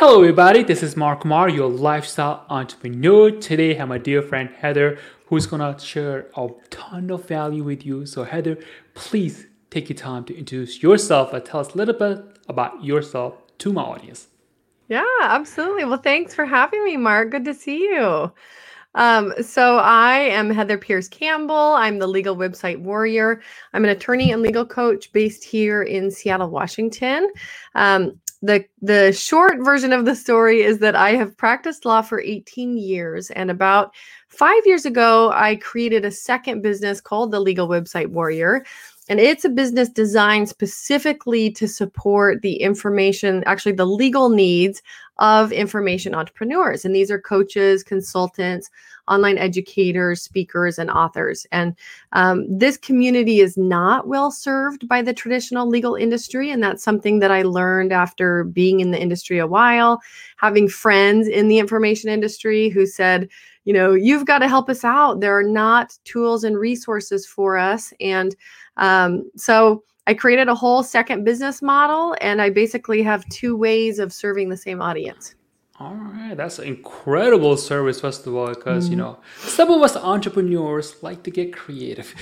Hello everybody, this is Mark Kumar, your lifestyle entrepreneur. Today I have my dear friend Heather, who's gonna share a ton of value with you. So Heather, please take your time to introduce yourself and tell us a little bit about yourself to my audience. Yeah, absolutely. Well, thanks for having me, Mark. Good to see you. So I am Heather Pierce Campbell. I'm the Legal Website Warrior. I'm an attorney and legal coach based here in Seattle, Washington. The short version of the story is that I have practiced law for 18 years, and about 5 years ago, I created a second business called the Legal Website Warrior. And it's a business designed specifically to support the information, actually the legal needs of information entrepreneurs. And these are coaches, consultants, online educators, speakers, and authors. And this community is not well served by the traditional legal industry. And that's something that I learned after being in the industry a while, having friends in the information industry who said, you know, you've got to help us out. There are not tools and resources for us. And so I created a whole second business model, and I basically have two ways of serving the same audience. All right. That's an incredible service, first of all, because, you know, some of us entrepreneurs like to get creative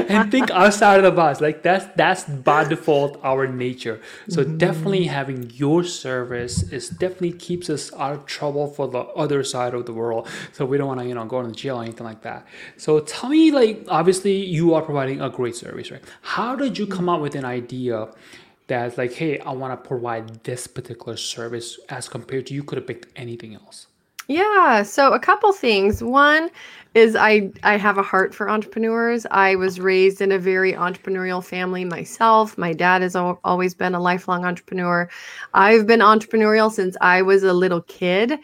and think outside of the box. Like that's by default our nature. So definitely having your service is definitely keeps us out of trouble for the other side of the world. So we don't want to, you know, go to jail or anything like that. So tell me, like, obviously you are providing a great service, right? How did you come up with an idea that's like, hey, I want to provide this particular service as compared to you could have picked anything else? Yeah. So a couple things. One is I have a heart for entrepreneurs. I was raised in a very entrepreneurial family myself. My dad has always been a lifelong entrepreneur. I've been entrepreneurial since I was a little kid.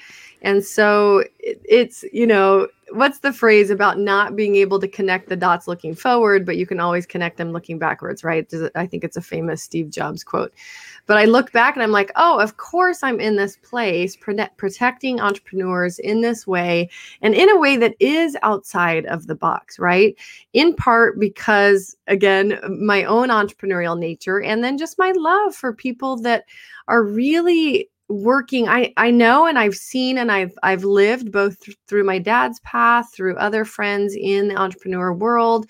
And so it's, you know, what's the phrase about not being able to connect the dots looking forward, but you can always connect them looking backwards, right? I think it's a famous Steve Jobs quote. But I look back and I'm like, oh, of course I'm in this place, protecting entrepreneurs in this way and in a way that is outside of the box, right? In part because, again, my own entrepreneurial nature and then just my love for people that are really working. I know, and I've seen, and I've lived both through my dad's path, through other friends in the entrepreneur world,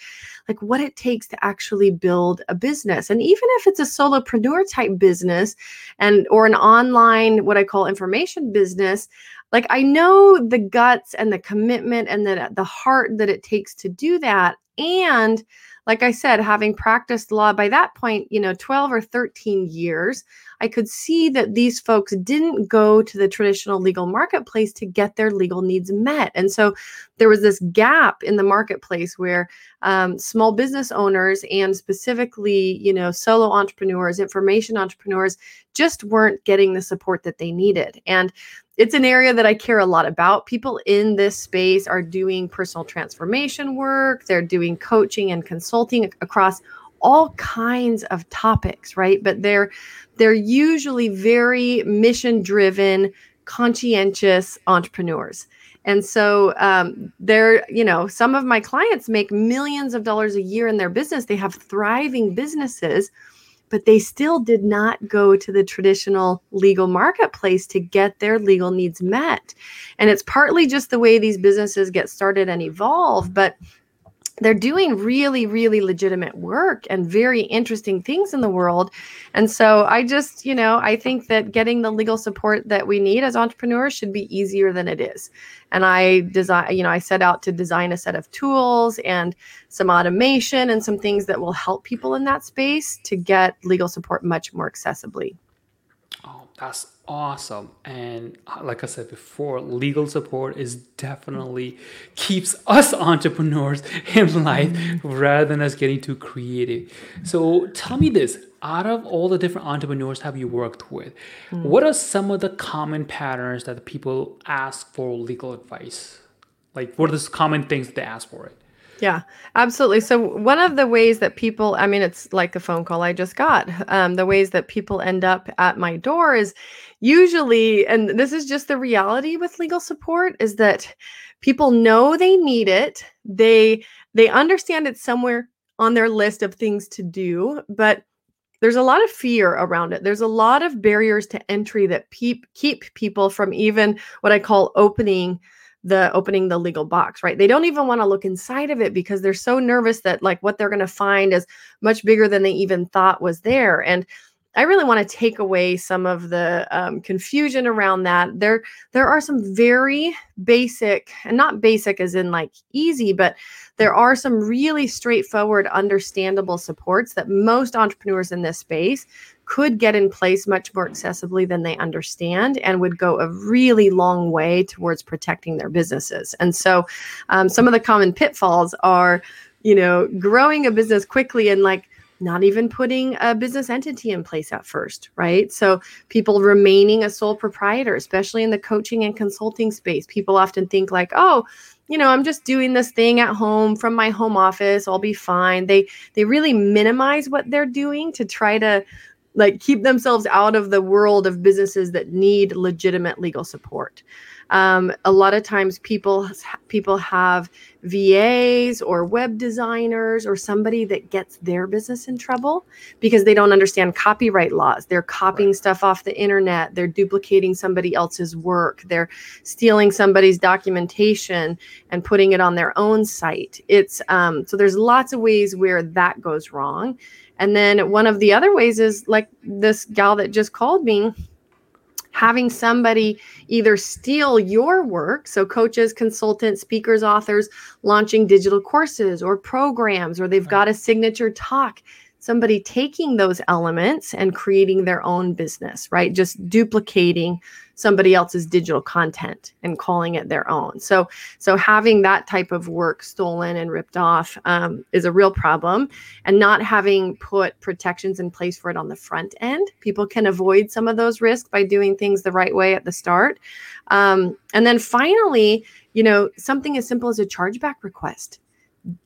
like what it takes to actually build a business. And even if it's a solopreneur type business and, or an online, what I call information business, like I know the guts and the commitment and the heart that it takes to do that. And like I said, having practiced law by that point, you know, 12 or 13 years, I could see that these folks didn't go to the traditional legal marketplace to get their legal needs met. And so there was this gap in the marketplace where small business owners and specifically, you know, solo entrepreneurs, information entrepreneurs just weren't getting the support that they needed. And it's an area that I care a lot about. People in this space are doing personal transformation work. They're doing coaching and consulting across all kinds of topics, right? But they're usually very mission-driven, conscientious entrepreneurs. And so you know, some of my clients make millions of dollars a year in their business. They have thriving businesses, but they still did not go to the traditional legal marketplace to get their legal needs met. And it's partly just the way these businesses get started and evolve, but they're doing really, really legitimate work and very interesting things in the world. And so I just, you know, I think that getting the legal support that we need as entrepreneurs should be easier than it is. And I set out to design a set of tools and some automation and some things that will help people in that space to get legal support much more accessibly. Oh, that's awesome. And like I said before, legal support is definitely keeps us entrepreneurs in life rather than us getting too creative. So tell me this, out of all the different entrepreneurs have you worked with, what are some of the common patterns that people ask for legal advice? Like what are the common things that they ask for it? Yeah, absolutely. So one of the ways that people, I mean, it's like the phone call I just got, the ways that people end up at my door is usually, and this is just the reality with legal support, is that people know they need it. They understand it's somewhere on their list of things to do, but There's a lot of fear around it. There's a lot of barriers to entry that keep people from even what I call opening the legal box, right? They don't even want to look inside of it because they're so nervous that like what they're going to find is much bigger than they even thought was there. And I really want to take away some of the confusion around that. There are some very basic, and not basic as in like easy, but there are some really straightforward, understandable supports that most entrepreneurs in this space could get in place much more accessibly than they understand and would go a really long way towards protecting their businesses. And so some of the common pitfalls are, growing a business quickly and like, not even putting a business entity in place at first, right? So people remaining a sole proprietor, especially in the coaching and consulting space, people often think like, I'm just doing this thing at home from my home office, I'll be fine. They really minimize what they're doing to try to like keep themselves out of the world of businesses that need legitimate legal support. A lot of times people have VAs or web designers or somebody that gets their business in trouble because they don't understand copyright laws. They're copying stuff off the internet. They're duplicating somebody else's work. They're stealing somebody's documentation and putting it on their own site. It's so there's lots of ways where that goes wrong. And then one of the other ways is like this gal that just called me, having somebody either steal your work, so coaches, consultants, speakers, authors, launching digital courses or programs, or they've got a signature talk, somebody taking those elements and creating their own business, right? Just duplicating somebody else's digital content and calling it their own. So having that type of work stolen and ripped off is a real problem, and not having put protections in place for it on the front end. People can avoid some of those risks by doing things the right way at the start. And then finally, something as simple as a chargeback request.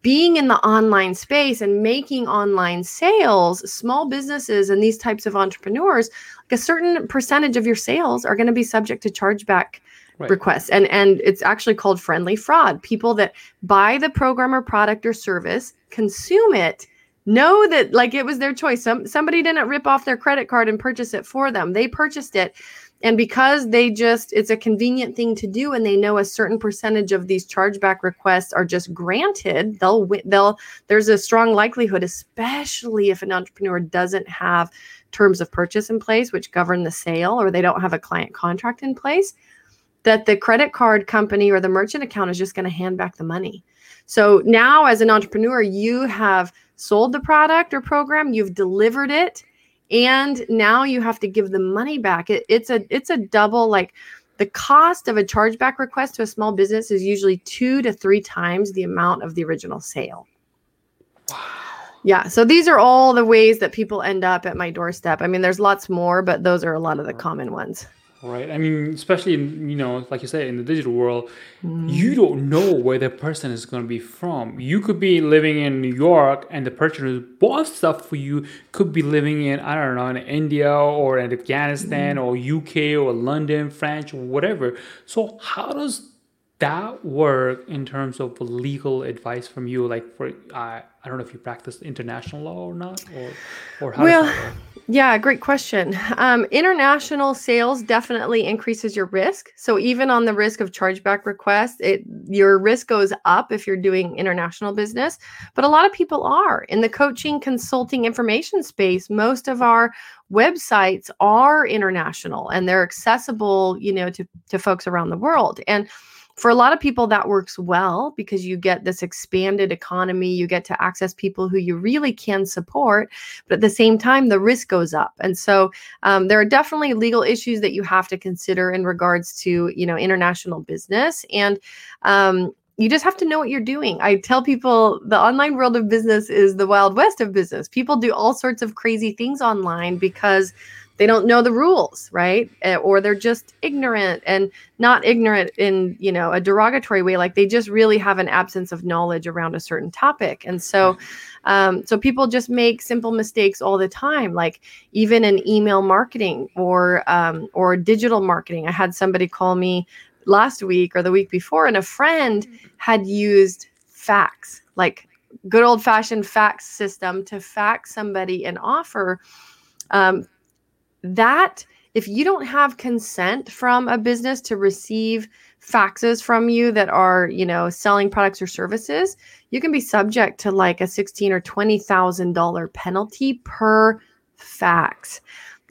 Being in the online space and making online sales, small businesses and these types of entrepreneurs, like a certain percentage of your sales are going to be subject to chargeback requests. And it's actually called friendly fraud. People that buy the program or product or service, consume it, know that like it was their choice. Somebody didn't rip off their credit card and purchase it for them. They purchased it. And because it's a convenient thing to do, and they know a certain percentage of these chargeback requests are just granted, there's a strong likelihood, especially if an entrepreneur doesn't have terms of purchase in place, which govern the sale, or they don't have a client contract in place, that the credit card company or the merchant account is just going to hand back the money. So now as an entrepreneur, you have sold the product or program, you've delivered it, and now you have to give the money back. It's a double, like the cost of a chargeback request to a small business is usually 2 to 3 times the amount of the original sale. Wow. Yeah. So these are all the ways that people end up at my doorstep. I mean, there's lots more, but those are a lot of the common ones. Right. I mean, especially, like you say, in the digital world, you don't know where the person is going to be from. You could be living in New York, and the person who bought stuff for you could be living in, I don't know, in India or in Afghanistan or UK or London, France, or whatever. So how does that work in terms of legal advice from you? Like, for I don't know if you practice international law or not, or how does that work? Yeah, great question. International sales definitely increases your risk. So even on the risk of chargeback requests, your risk goes up if you're doing international business. But a lot of people are. In the coaching, consulting, information space, most of our websites are international, and they're accessible, to folks around the world. And for a lot of people, that works well because you get this expanded economy. You get to access people who you really can support, but at the same time, the risk goes up. And so there are definitely legal issues that you have to consider in regards to, international business. And you just have to know what you're doing. I tell people the online world of business is the Wild West of business. People do all sorts of crazy things online because they don't know the rules, right? Or they're just ignorant, and not ignorant in, a derogatory way. Like they just really have an absence of knowledge around a certain topic. And so, people just make simple mistakes all the time, like even in email marketing or digital marketing. I had somebody call me last week or the week before, and a friend had used fax, like good old-fashioned fax system to fax somebody an offer, that if you don't have consent from a business to receive faxes from you that are, you know, selling products or services, you can be subject to like a $16,000 or $20,000 penalty per fax.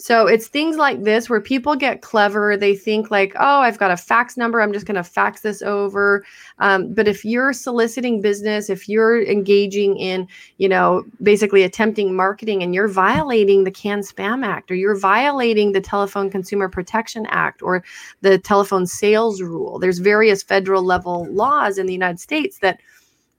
So it's things like this where people get clever. They think like, oh, I've got a fax number, I'm just going to fax this over. But if you're soliciting business, if you're engaging in, you know, basically attempting marketing, and you're violating the CAN-SPAM Act, or you're violating the Telephone Consumer Protection Act, or the Telephone Sales Rule, there's various federal level laws in the United States that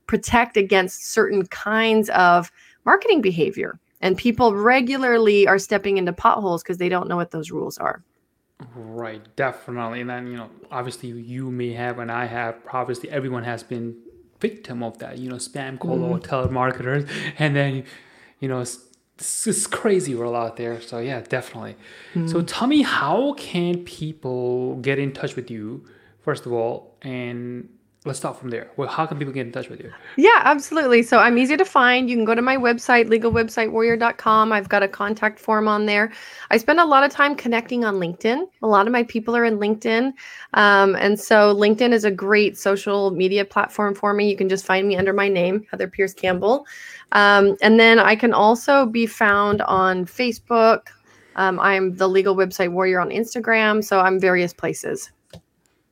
protect against certain kinds of marketing behavior. And people regularly are stepping into potholes because they don't know what those rules are. Right, definitely. And then, you know, obviously you may have, and I have, obviously everyone has been victim of that, you know, spam call or telemarketers. And then, you know, it's crazy world out there. So yeah, definitely. So tell me, how can people get in touch with you, first of all, and let's start from there. Well, how can people get in touch with you? Yeah, absolutely. So I'm easy to find. You can go to my website, legalwebsitewarrior.com. I've got a contact form on there. I spend a lot of time connecting on LinkedIn. A lot of my people are in LinkedIn. And so LinkedIn is a great social media platform for me. You can just find me under my name, Heather Pierce Campbell. And then I can also be found on Facebook. I'm the Legal Website Warrior on Instagram. So I'm various places.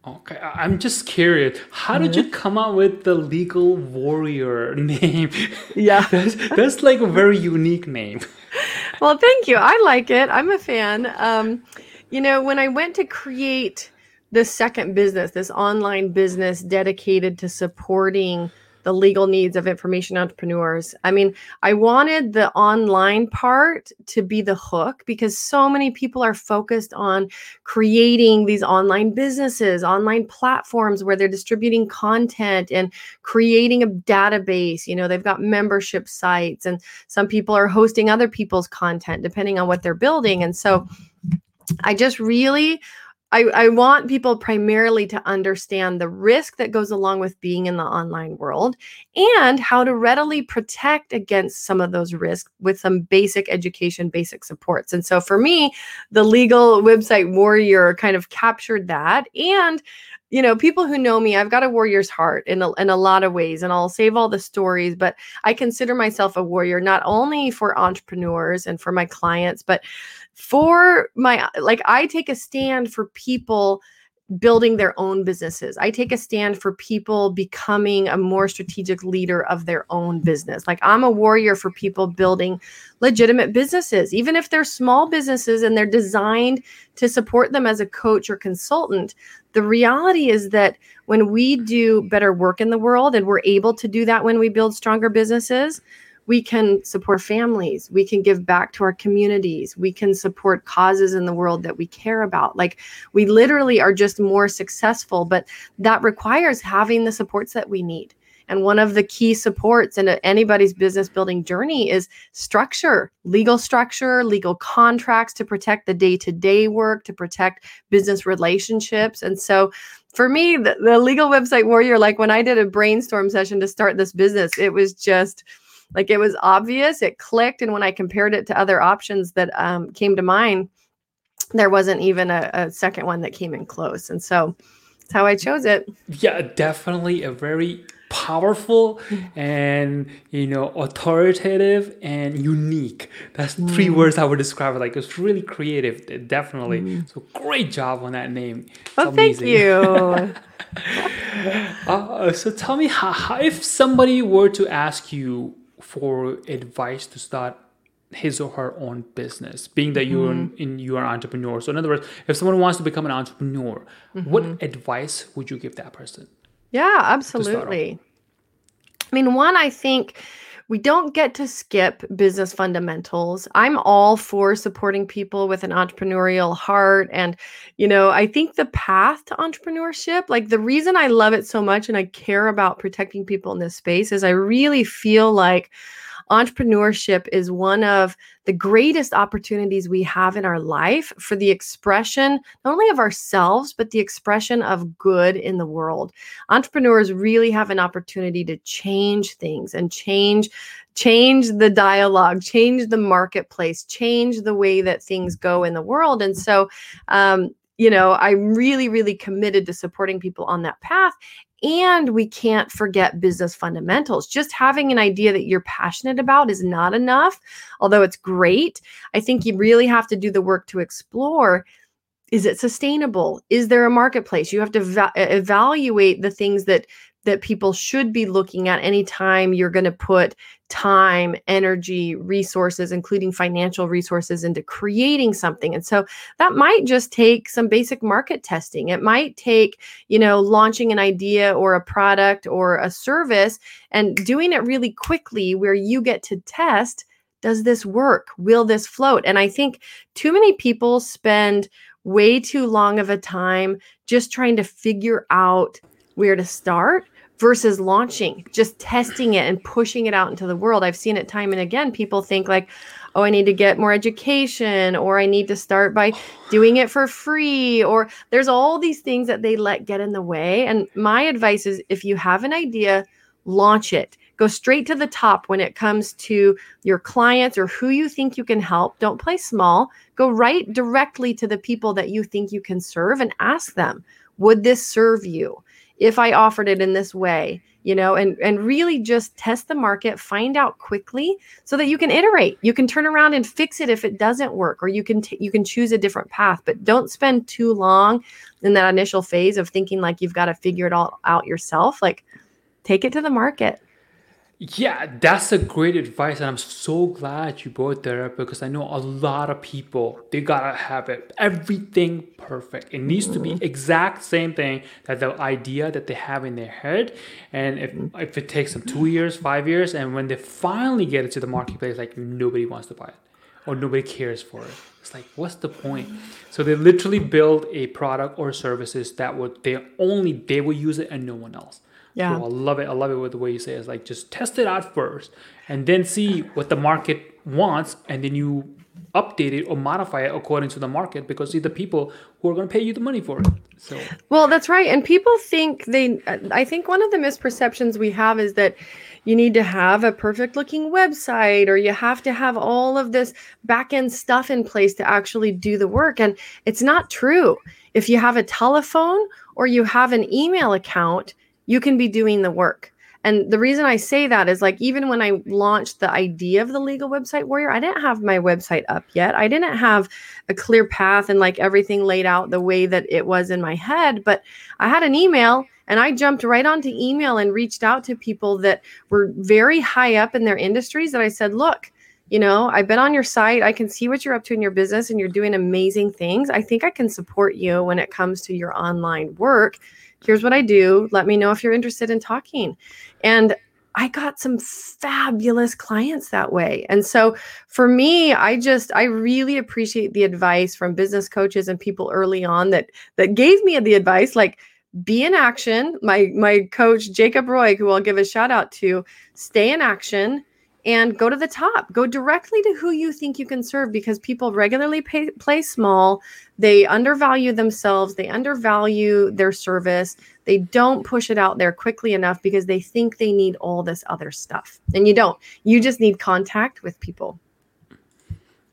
Okay, I'm just curious. How did you come up with the Legal Warrior name? Yeah, that's like a very unique name. Well, thank you. I like it. I'm a fan. You know, when I went to create this second business, this online business dedicated to supporting the legal needs of information entrepreneurs, I mean, I wanted the online part to be the hook, because so many people are focused on creating these online businesses, online platforms where they're distributing content and creating a database. You know, they've got membership sites, and some people are hosting other people's content depending on what they're building. And so I just really I want people primarily to understand the risk that goes along with being in the online world, and how to readily protect against some of those risks with some basic education, basic supports. And so for me, the Legal Website Warrior kind of captured that. And, you know, people who know me, I've got a warrior's heart in a lot of ways, and I'll save all the stories, but I consider myself a warrior, not only for entrepreneurs and for my clients, but for my, like, I take a stand for people building their own businesses. I take a stand for people becoming a more strategic leader of their own business. Like, I'm a warrior for people building legitimate businesses, even if they're small businesses and they're designed to support them as a coach or consultant. The reality is that when we do better work in the world, and we're able to do that when we build stronger businesses, we can support families, we can give back to our communities, we can support causes in the world that we care about. Like, we literally are just more successful, but that requires having the supports that we need. And one of the key supports in anybody's business building journey is structure, legal contracts to protect the day-to-day work, to protect business relationships. And so for me, the Legal Website Warrior, like, when I did a brainstorm session to start this business, it was just, like, it was obvious, it clicked. And when I compared it to other options that came to mind, there wasn't even a second one that came in close. And so that's how I chose it. Yeah, definitely a very powerful and, you know, authoritative and unique. That's three words I would describe it. Like, it's really creative, definitely. So great job on that name. Well, thank you. So tell me, how, if somebody were to ask you for advice to start his or her own business, being that you are an entrepreneur. So in other words, if someone wants to become an entrepreneur, what advice would you give that person? Yeah, absolutely. I mean, one, I think we don't get to skip business fundamentals. I'm all for supporting people with an entrepreneurial heart. And, you know, I think the path to entrepreneurship, like, the reason I love it so much and I care about protecting people in this space is I really feel like entrepreneurship is one of the greatest opportunities we have in our life for the expression, not only of ourselves, but the expression of good in the world. Entrepreneurs really have an opportunity to change things and change the dialogue, change the marketplace, change the way that things go in the world. And so, I'm really, really committed to supporting people on that path. And we can't forget business fundamentals. Just having an idea that you're passionate about is not enough, although it's great. I think you really have to do the work to explore, is it sustainable? Is there a marketplace? You have to evaluate the things that people should be looking at anytime you're going to put time, energy, resources, including financial resources, into creating something. And so that might just take some basic market testing. It might take, launching an idea or a product or a service and doing it really quickly where you get to test, does this work? Will this float? And I think too many people spend way too long of a time just trying to figure out where to start versus launching, just testing it and pushing it out into the world. I've seen it time and again. People think like, oh, I need to get more education, or I need to start by doing it for free, or there's all these things that they let get in the way. And my advice is, if you have an idea, launch it. Go straight to the top when it comes to your clients or who you think you can help. Don't play small. Go right directly to the people that you think you can serve and ask them, would this serve you if I offered it in this way, and really just test the market, find out quickly so that you can iterate. You can turn around and fix it if it doesn't work, or you can choose a different path, but don't spend too long in that initial phase of thinking like you've got to figure it all out yourself. Like, take it to the market. Yeah, that's a great advice. And I'm so glad you brought that up, because I know a lot of people, they got to have everything perfect. It needs to be exact same thing, that the idea that they have in their head. And if it takes them 2 years, 5 years, and when they finally get it to the marketplace, like nobody wants to buy it or nobody cares for it. It's like, what's the point? So they literally build a product or services that they will use it and no one else. Yeah, so I love it. I love it with the way you say it. It's like, just test it out first and then see what the market wants. And then you update it or modify it according to the market, because see the people who are going to pay you the money for it. So, well, that's right. And people think I think one of the misperceptions we have is that you need to have a perfect looking website, or you have to have all of this back end stuff in place to actually do the work. And it's not true. If you have a telephone or you have an email account, you can be doing the work. And the reason I say that is, like, even when I launched the idea of the Legal Website Warrior, I didn't have my website up yet. I didn't have a clear path and like everything laid out the way that it was in my head. But I had an email, and I jumped right onto email and reached out to people that were very high up in their industries, that I said, look, I've been on your site. I can see what you're up to in your business, and you're doing amazing things. I think I can support you when it comes to your online work. Here's what I do. Let me know if you're interested in talking. And I got some fabulous clients that way. And so for me, I really appreciate the advice from business coaches and people early on that gave me the advice, like, be in action. My coach, Jacob Roy, who I'll give a shout out to, stay in action and go to the top. Go directly to who you think you can serve, because people regularly play small. They undervalue themselves. They undervalue their service. They don't push it out there quickly enough because they think they need all this other stuff. And you don't. You just need contact with people.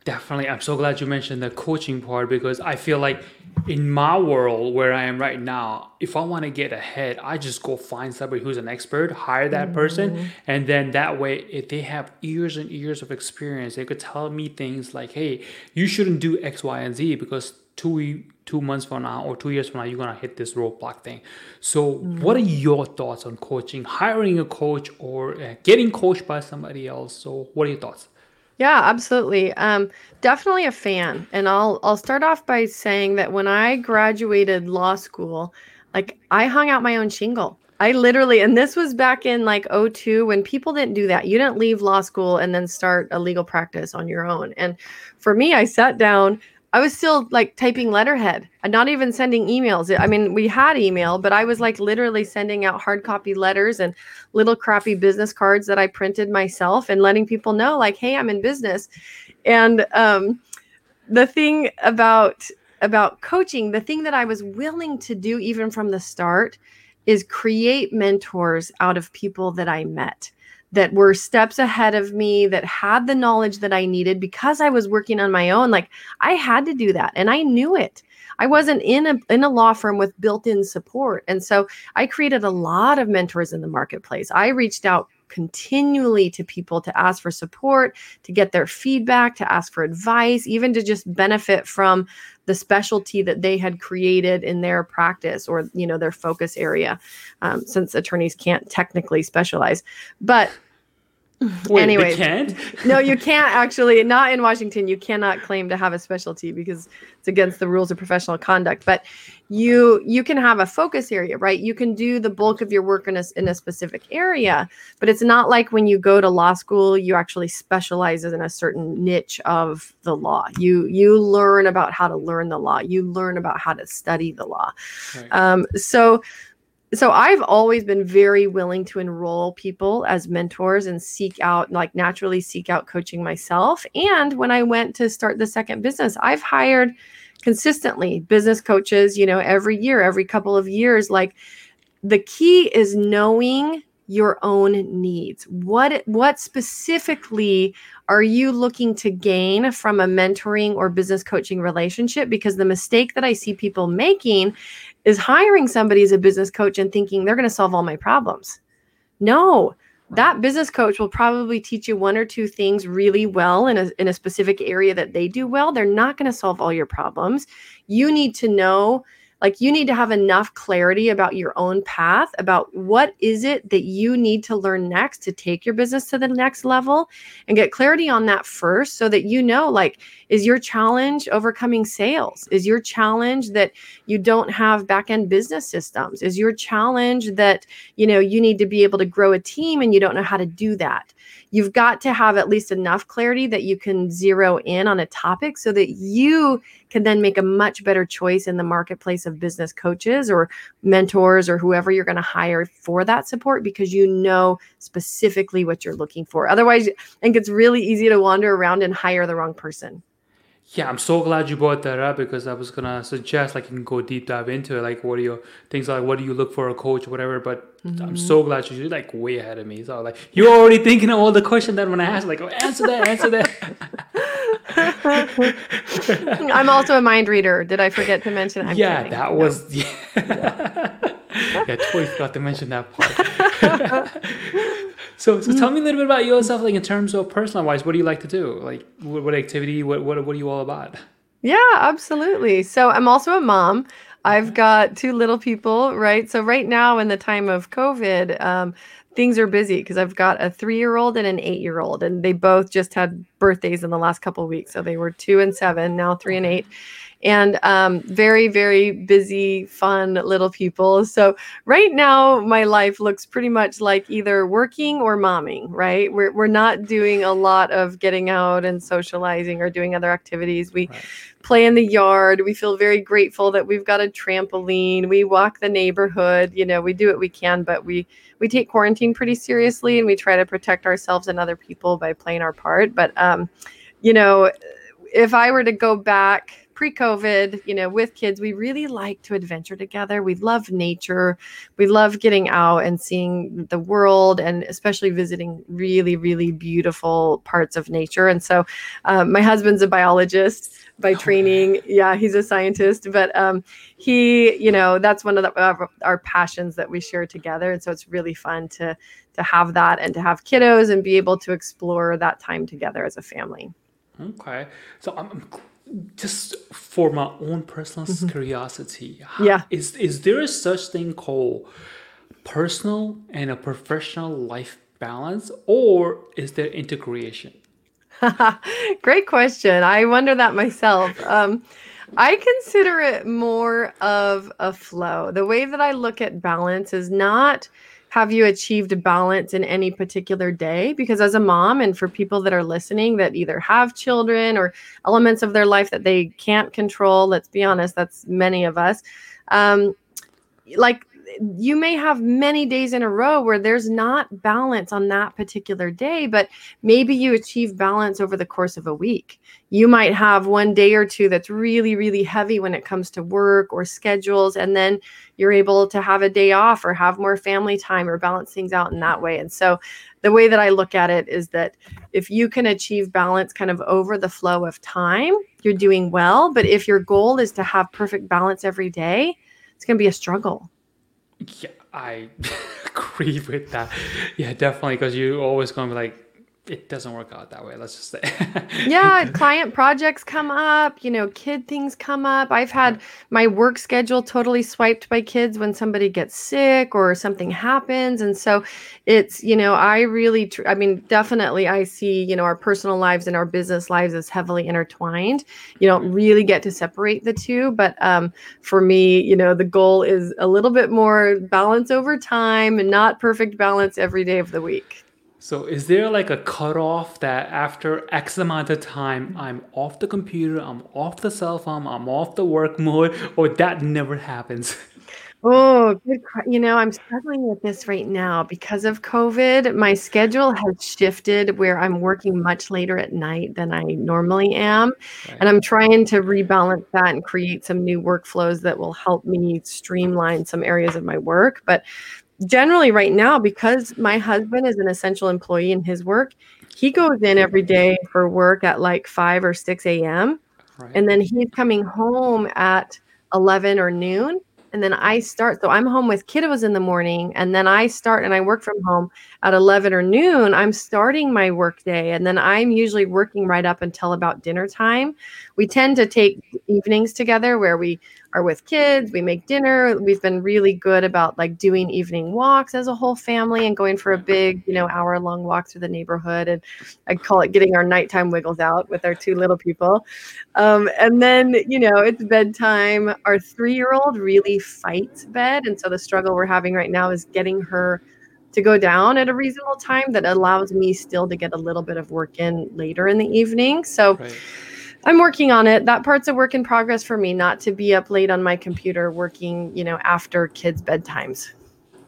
Definitely. I'm so glad you mentioned the coaching part, because I feel like in my world where I am right now, if I want to get ahead, I just go find somebody who's an expert, hire that person. And then that way, if they have years and years of experience, they could tell me things like, hey, you shouldn't do X, Y, and Z, because two months from now or 2 years from now, you're going to hit this roadblock thing. So what are your thoughts on coaching, hiring a coach, or getting coached by somebody else? So what are your thoughts? Yeah, absolutely. Definitely a fan. And I'll start off by saying that when I graduated law school, like, I hung out my own shingle. I literally, and this was back in like 2002, when people didn't do that. You didn't leave law school and then start a legal practice on your own. And for me, I sat down, I was still like typing letterhead and not even sending emails. I mean, we had email, but I was like literally sending out hard copy letters and little crappy business cards that I printed myself and letting people know like, hey, I'm in business. And the thing about coaching, the thing that I was willing to do even from the start is create mentors out of people that I met that were steps ahead of me, that had the knowledge that I needed because I was working on my own. Like I had to do that and I knew it. I wasn't in a law firm with built-in support. And so I created a lot of mentors in the marketplace. I reached out continually to people to ask for support, to get their feedback, to ask for advice, even to just benefit from the specialty that they had created in their practice or, you know, their focus area, since attorneys can't technically specialize. But anyway, no, you can't actually, not in Washington, you cannot claim to have a specialty because it's against the rules of professional conduct, but you can have a focus area, right? You can do the bulk of your work in a specific area, but it's not like when you go to law school, you actually specialize in a certain niche of the law. You learn about how to learn the law. You learn about how to study the law. Right. So I've always been very willing to enroll people as mentors and naturally seek out coaching myself. And when I went to start the second business, I've hired consistently business coaches, you know, every year, every couple of years. Like the key is knowing your own needs. What specifically are you looking to gain from a mentoring or business coaching relationship? Because the mistake that I see people making is hiring somebody as a business coach and thinking they're going to solve all my problems. No, that business coach will probably teach you one or two things really well in a specific area that they do well. They're not going to solve all your problems. You need to know, like you need to have enough clarity about your own path, about what is it that you need to learn next to take your business to the next level, and get clarity on that first so that you know, like, is your challenge overcoming sales? Is your challenge that you don't have back-end business systems? Is your challenge that, you know, you need to be able to grow a team and you don't know how to do that? You've got to have at least enough clarity that you can zero in on a topic so that you can then make a much better choice in the marketplace of business coaches or mentors or whoever you're going to hire for that support, because you know specifically what you're looking for. Otherwise, I think it's really easy to wander around and hire the wrong person. Yeah, I'm so glad you brought that up, because I was going to suggest like you can go deep dive into it, like what are your things, like what do you look for a coach or whatever, but mm-hmm. I'm so glad you're like way ahead of me. So like you're already thinking of all the questions that when I ask, like oh, answer that. I'm also a mind reader. Did I forget to mention? I totally forgot to mention that part. So tell me a little bit about yourself, like in terms of personal wise, what do you like to do? Like what activity, what are you all about? Yeah, absolutely. So I'm also a mom. I've got two little people, right? So right now in the time of COVID, things are busy because I've got a 3-year-old and an 8-year-old, and they both just had birthdays in the last couple of weeks. So they were 2 and 7, now 3 and 8. And very, very busy, fun little people. So right now, my life looks pretty much like either working or momming, right? We're not doing a lot of getting out and socializing or doing other activities. We play in the yard. We feel very grateful that we've got a trampoline. We walk the neighborhood. You know, we do what we can, but we take quarantine pretty seriously, and we try to protect ourselves and other people by playing our part. But, you know, if I were to go back pre-COVID, you know, with kids, we really like to adventure together. We love nature. We love getting out and seeing the world, and especially visiting really, really beautiful parts of nature. And so my husband's a biologist by training. Yeah, he's a scientist, but he, you know, that's one of our passions that we share together. And so it's really fun to have that and to have kiddos and be able to explore that time together as a family. Okay. So I'm just for my own personal curiosity, is there a such thing called personal and a professional life balance, or is there integration? Great question. I wonder that myself. I consider it more of a flow. The way that I look at balance is not have you achieved a balance in any particular day? Because as a mom, and for people that are listening that either have children or elements of their life that they can't control, let's be honest, that's many of us. Like you may have many days in a row where there's not balance on that particular day, but maybe you achieve balance over the course of a week. You might have one day or two that's really, really heavy when it comes to work or schedules, and then you're able to have a day off or have more family time or balance things out in that way. And so the way that I look at it is that if you can achieve balance kind of over the flow of time, you're doing well. But if your goal is to have perfect balance every day, it's going to be a struggle. Yeah, I agree with that. Yeah, definitely, because you're always going to be like, it doesn't work out that way. Let's just say. Yeah, client projects come up, kid things come up. I've had my work schedule totally swiped by kids when somebody gets sick or something happens. And so it's, definitely I see, our personal lives and our business lives as heavily intertwined. You don't really get to separate the two. But for me, the goal is a little bit more balance over time and not perfect balance every day of the week. So is there like a cutoff that after X amount of time, I'm off the computer, I'm off the cell phone, I'm off the work mode, or that never happens? Oh, good. I'm struggling with this right now because of COVID. My schedule has shifted where I'm working much later at night than I normally am. Right. And I'm trying to rebalance that and create some new workflows that will help me streamline some areas of my work. But generally right now, because my husband is an essential employee in his work, he goes in every day for work at like 5 or 6 a.m. Right. And then he's coming home at 11 or noon. And then I start, so I'm home with kiddos in the morning, and then I start and I work from home at 11 or noon. I'm starting my work day, and then I'm usually working right up until about dinner time. We tend to take evenings together where we are with kids, we make dinner. We've been really good about like doing evening walks as a whole family and going for a big, hour long walk through the neighborhood. And I call it getting our nighttime wiggles out with our two little people. And then, it's bedtime. Our 3-year-old really fights bed. And so the struggle we're having right now is getting her to go down at a reasonable time that allows me still to get a little bit of work in later in the evening. So right. I'm working on it. That part's a work in progress for me, not to be up late on my computer working, after kids' bedtimes.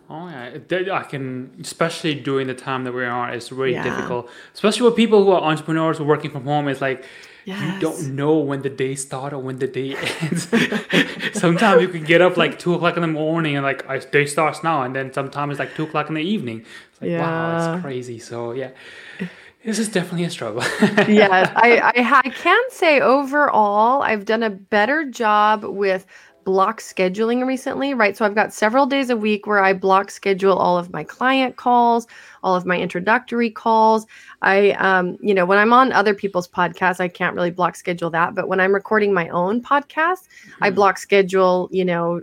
Oh, yeah. I can, especially during the time that we are, it's really difficult. Especially with people who are entrepreneurs who are working from home. It's like, you don't know when the day starts or when the day ends. Sometimes you can get up like 2 o'clock in the morning and like, day starts now. And then sometimes it's like 2 o'clock in the evening. It's like, wow, it's crazy. So, yeah. This is definitely a struggle. Yes, I can say overall, I've done a better job with block scheduling recently, right? So I've got several days a week where I block schedule all of my client calls, all of my introductory calls. I, when I'm on other people's podcasts, I can't really block schedule that. But when I'm recording my own podcast, I block schedule,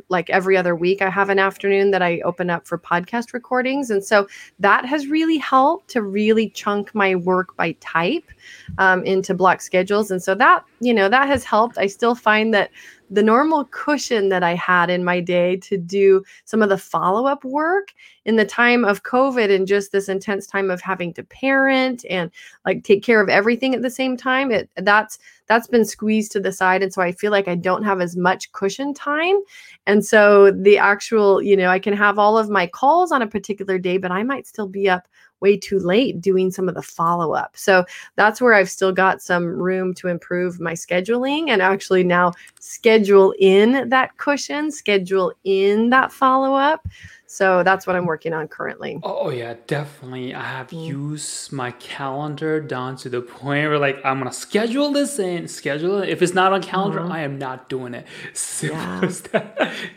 like every other week, I have an afternoon that I open up for podcast recordings. And so that has really helped to really chunk my work by type into block schedules. And so that, that has helped. I still find that the normal cushion that I had in my day to do some of the follow-up work in the time of COVID and just this intense time of having to parent and like take care of everything at the same time, that's been squeezed to the side. And so I feel like I don't have as much cushion time. And so the actual, I can have all of my calls on a particular day, but I might still be up way too late doing some of the follow-up. So that's where I've still got some room to improve my scheduling and actually now schedule in that cushion, schedule in that follow-up. So that's what I'm working on currently. Oh yeah, definitely. I have used my calendar down to the point where like, I'm going to schedule this in, schedule it. If it's not on calendar, I am not doing it. So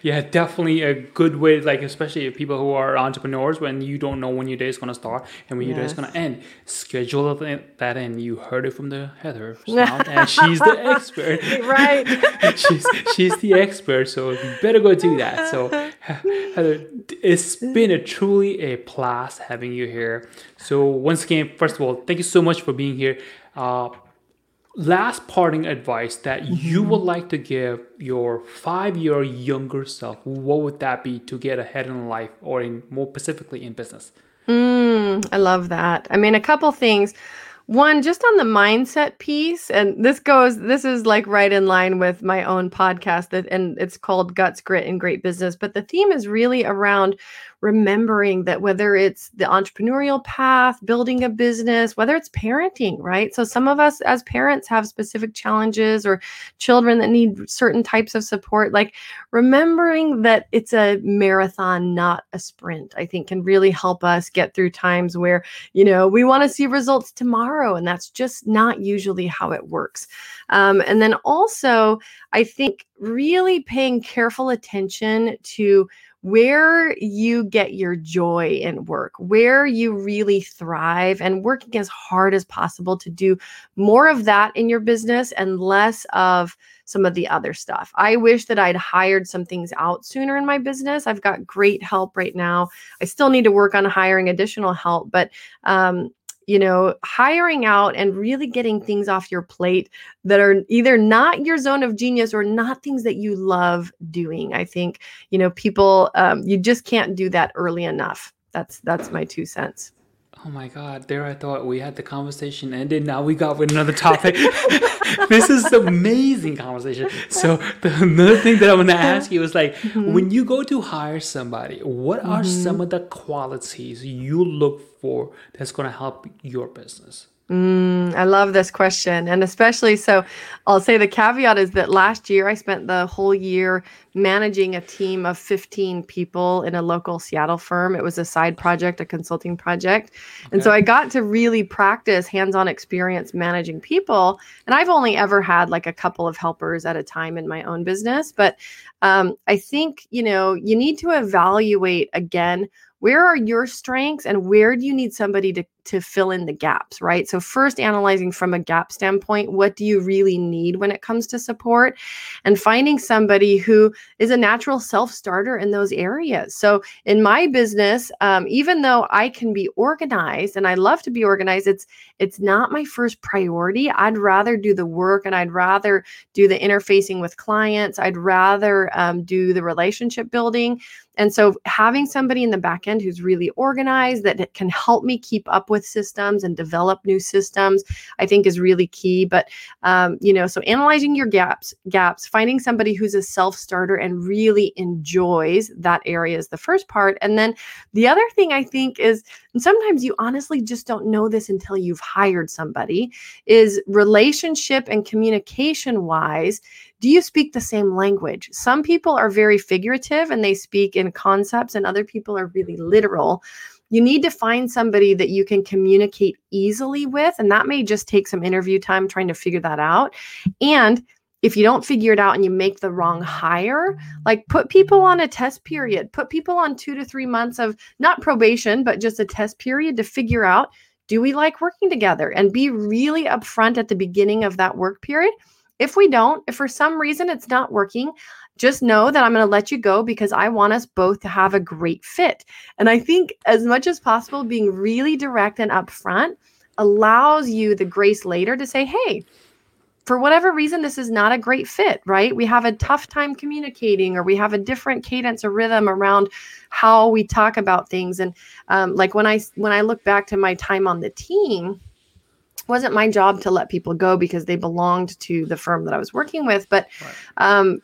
yeah, definitely a good way, like, especially if people who are entrepreneurs, when you don't know when your day is going to start and when your day is going to end, schedule that in. You heard it from the Heather, and she's the expert. Right. she's the expert. So you better go do that. So Heather, it's been truly a blast having you here. So once again, first of all, thank you so much for being here. last parting advice that you would like to give your 5-year younger self, what would that be to get ahead in life, or in more specifically in business? I love that. I mean, a couple things. One, just on the mindset piece, and this is like right in line with my own podcast, and it's called Guts, Grit, and Great Business. But the theme is really around remembering that whether it's the entrepreneurial path, building a business, whether it's parenting, right? So some of us as parents have specific challenges or children that need certain types of support, like remembering that it's a marathon, not a sprint, I think can really help us get through times where, you know, we want to see results tomorrow, and that's just not usually how it works. And then also, I think really paying careful attention to where you get your joy in work, where you really thrive, and working as hard as possible to do more of that in your business and less of some of the other stuff. I wish that I'd hired some things out sooner in my business. I've got great help right now. I still need to work on hiring additional help, but you know, hiring out and really getting things off your plate that are either not your zone of genius or not things that you love doing. I think, you know, people, you just can't do that early enough. That's my 2 cents. Oh my God, there I thought we had the conversation ended. Now we got with another topic. This is an amazing conversation. So another thing that I want to ask you is like, when you go to hire somebody, what are some of the qualities you look for that's going to help your business? I love this question. And especially, so I'll say the caveat is that last year I spent the whole year managing a team of 15 people in a local Seattle firm. It was a side project, a consulting project. Okay. And so I got to really practice hands-on experience managing people. And I've only ever had like a couple of helpers at a time in my own business. But I think, you know, you need to evaluate again, where are your strengths and where do you need somebody to fill in the gaps, right? So first analyzing from a gap standpoint, what do you really need when it comes to support, and finding somebody who is a natural self-starter in those areas. So in my business, even though I can be organized and I love to be organized, it's not my first priority. I'd rather do the work, and I'd rather do the interfacing with clients. I'd rather do the relationship building. And so having somebody in the back end who's really organized that can help me keep up with systems and develop new systems, I think is really key. But, you know, so analyzing your gaps, finding somebody who's a self-starter and really enjoys that area is the first part. And then the other thing I think is, and sometimes you honestly just don't know this until you've hired somebody, is relationship and communication wise, do you speak the same language? Some people are very figurative and they speak in concepts, and other people are really literal. You need to find somebody that you can communicate easily with, and that may just take some interview time trying to figure that out. And if you don't figure it out and you make the wrong hire, like put people on a test period, put people on 2 to 3 months of not probation, but just a test period to figure out, do we like working together? And be really upfront at the beginning of that work period. If we don't, if for some reason it's not working, just know that I'm going to let you go because I want us both to have a great fit. And I think as much as possible, being really direct and upfront allows you the grace later to say, hey, for whatever reason, this is not a great fit, right? We have a tough time communicating, or we have a different cadence or rhythm around how we talk about things. And like when I look back to my time on the team, wasn't my job to let people go because they belonged to the firm that I was working with. But right.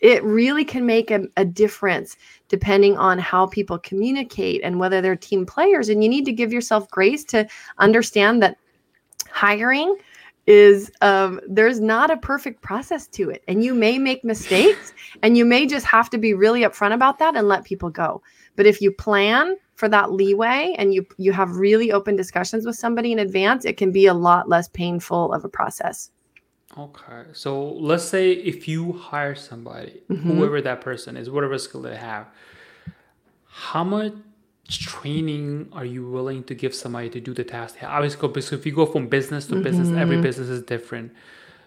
It really can make a difference depending on how people communicate and whether they're team players. And you need to give yourself grace to understand that hiring is there's not a perfect process to it. And you may make mistakes and you may just have to be really upfront about that and let people go. But if you plan for that leeway and you have really open discussions with somebody in advance, it can be a lot less painful of a process. Okay. So let's say if you hire somebody, whoever that person is, whatever skill they have, how much training are you willing to give somebody to do the task? Obviously, because if you go from business to business, every business is different.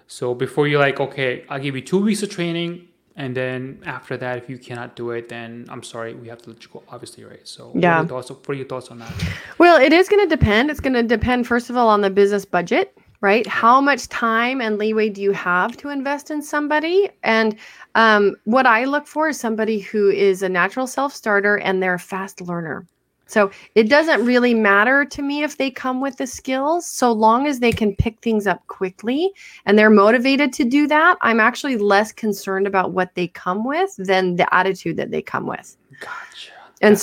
So before you're like, okay, I'll give you 2 weeks of training, and then after that, if you cannot do it, then I'm sorry, we have to let you go, obviously, right? So yeah. What are your thoughts on that? Well, it is going to depend. It's going to depend, first of all, on the business budget. right? How much time and leeway do you have to invest in somebody? And what I look for is somebody who is a natural self-starter and they're a fast learner. So it doesn't really matter to me if they come with the skills, so long as they can pick things up quickly and they're motivated to do that. I'm actually less concerned about what they come with than the attitude that they come with. Gotcha. And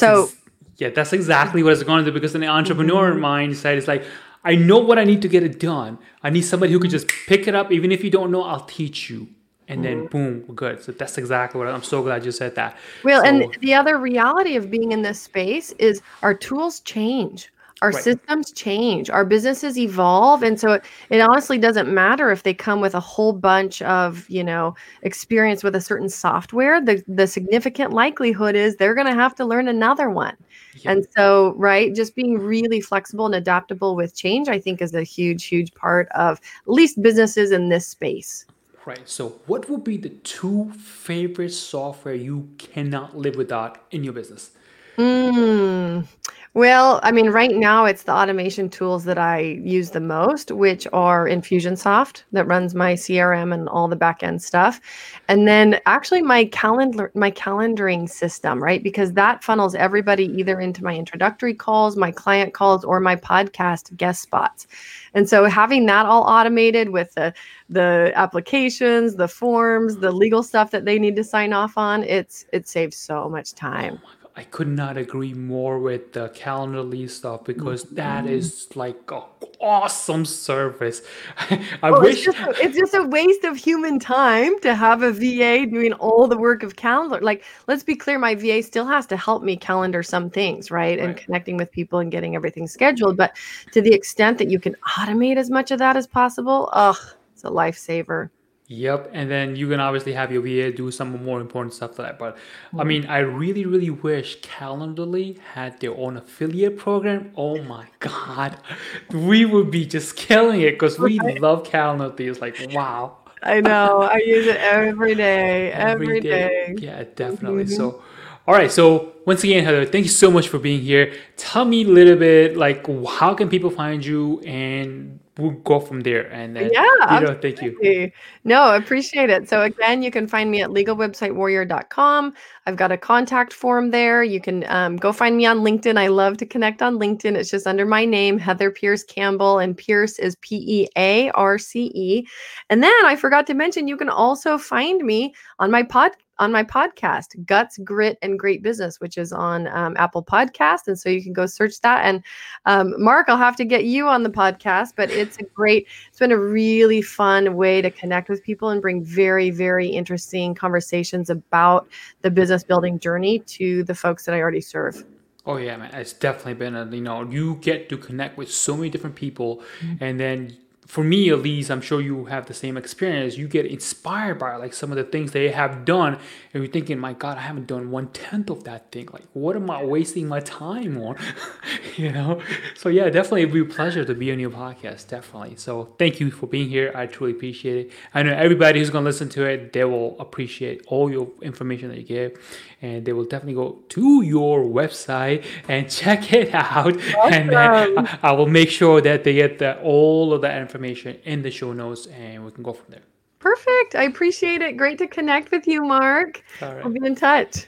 that's exactly what it's going to do, because in the entrepreneur mindset, it's like, I know what I need to get it done. I need somebody who could just pick it up. Even if you don't know, I'll teach you. And then boom, we're good. So that's exactly what I'm so glad you said that. Well, and the other reality of being in this space is our tools change. Our systems change. Our businesses evolve. And so it honestly doesn't matter if they come with a whole bunch of, experience with a certain software. The significant likelihood is they're going to have to learn another one. Yeah. And so, just being really flexible and adaptable with change, I think, is a huge, huge part of at least businesses in this space. Right. So what would be the two favorite software you cannot live without in your business? Well, right now it's the automation tools that I use the most, which are Infusionsoft that runs my CRM and all the back-end stuff. And then actually my calendaring system, right? Because that funnels everybody either into my introductory calls, my client calls, or my podcast guest spots. And so having that all automated with the applications, the forms, the legal stuff that they need to sign off on, it saves so much time. I could not agree more with the Calendly stuff, because that is like an awesome service. I wish it's just a waste of human time to have a VA doing all the work of calendar. Like, let's be clear, my VA still has to help me calendar some things, right? And connecting with people and getting everything scheduled. But to the extent that you can automate as much of that as possible, it's a lifesaver. Yep. And then you can obviously have your VA do some more important stuff for that. But I really, really wish Calendly had their own affiliate program. Oh my God. We would be just killing it, because we love Calendly. It's like, wow. I know. I use it every day. Every day. Yeah, definitely. So, all right. So once again, Heather, thank you so much for being here. Tell me a little bit, like, how can people find you, and we'll go from there. And then, thank you. No, appreciate it. So again, you can find me at legalwebsitewarrior.com. I've got a contact form there. You can go find me on LinkedIn. I love to connect on LinkedIn. It's just under my name, Heather Pierce Campbell, and Pierce is P-E-A-R-C-E. And then I forgot to mention, you can also find me on my podcast, Guts, Grit, and Great Business, which is on Apple Podcast. And so you can go search that. And Mark, I'll have to get you on the podcast, but it's been a really fun way to connect with people and bring very, very interesting conversations about the business building journey to the folks that I already serve. Oh yeah, man. It's definitely been you get to connect with so many different people, and then for me, at least, I'm sure you have the same experience. You get inspired by like some of the things they have done, and you're thinking, my God, I haven't done 1/10 of that thing. Like, what am I wasting my time on? So yeah, definitely it'd be a pleasure to be on your podcast, definitely. So thank you for being here. I truly appreciate it. I know everybody who's going to listen to it, they will appreciate all your information that you give, and they will definitely go to your website and check it out. Awesome. And then I will make sure that they get all of that information in the show notes, and we can go from there. Perfect. I appreciate it. Great to connect with you, Mark. All right. We'll be in touch.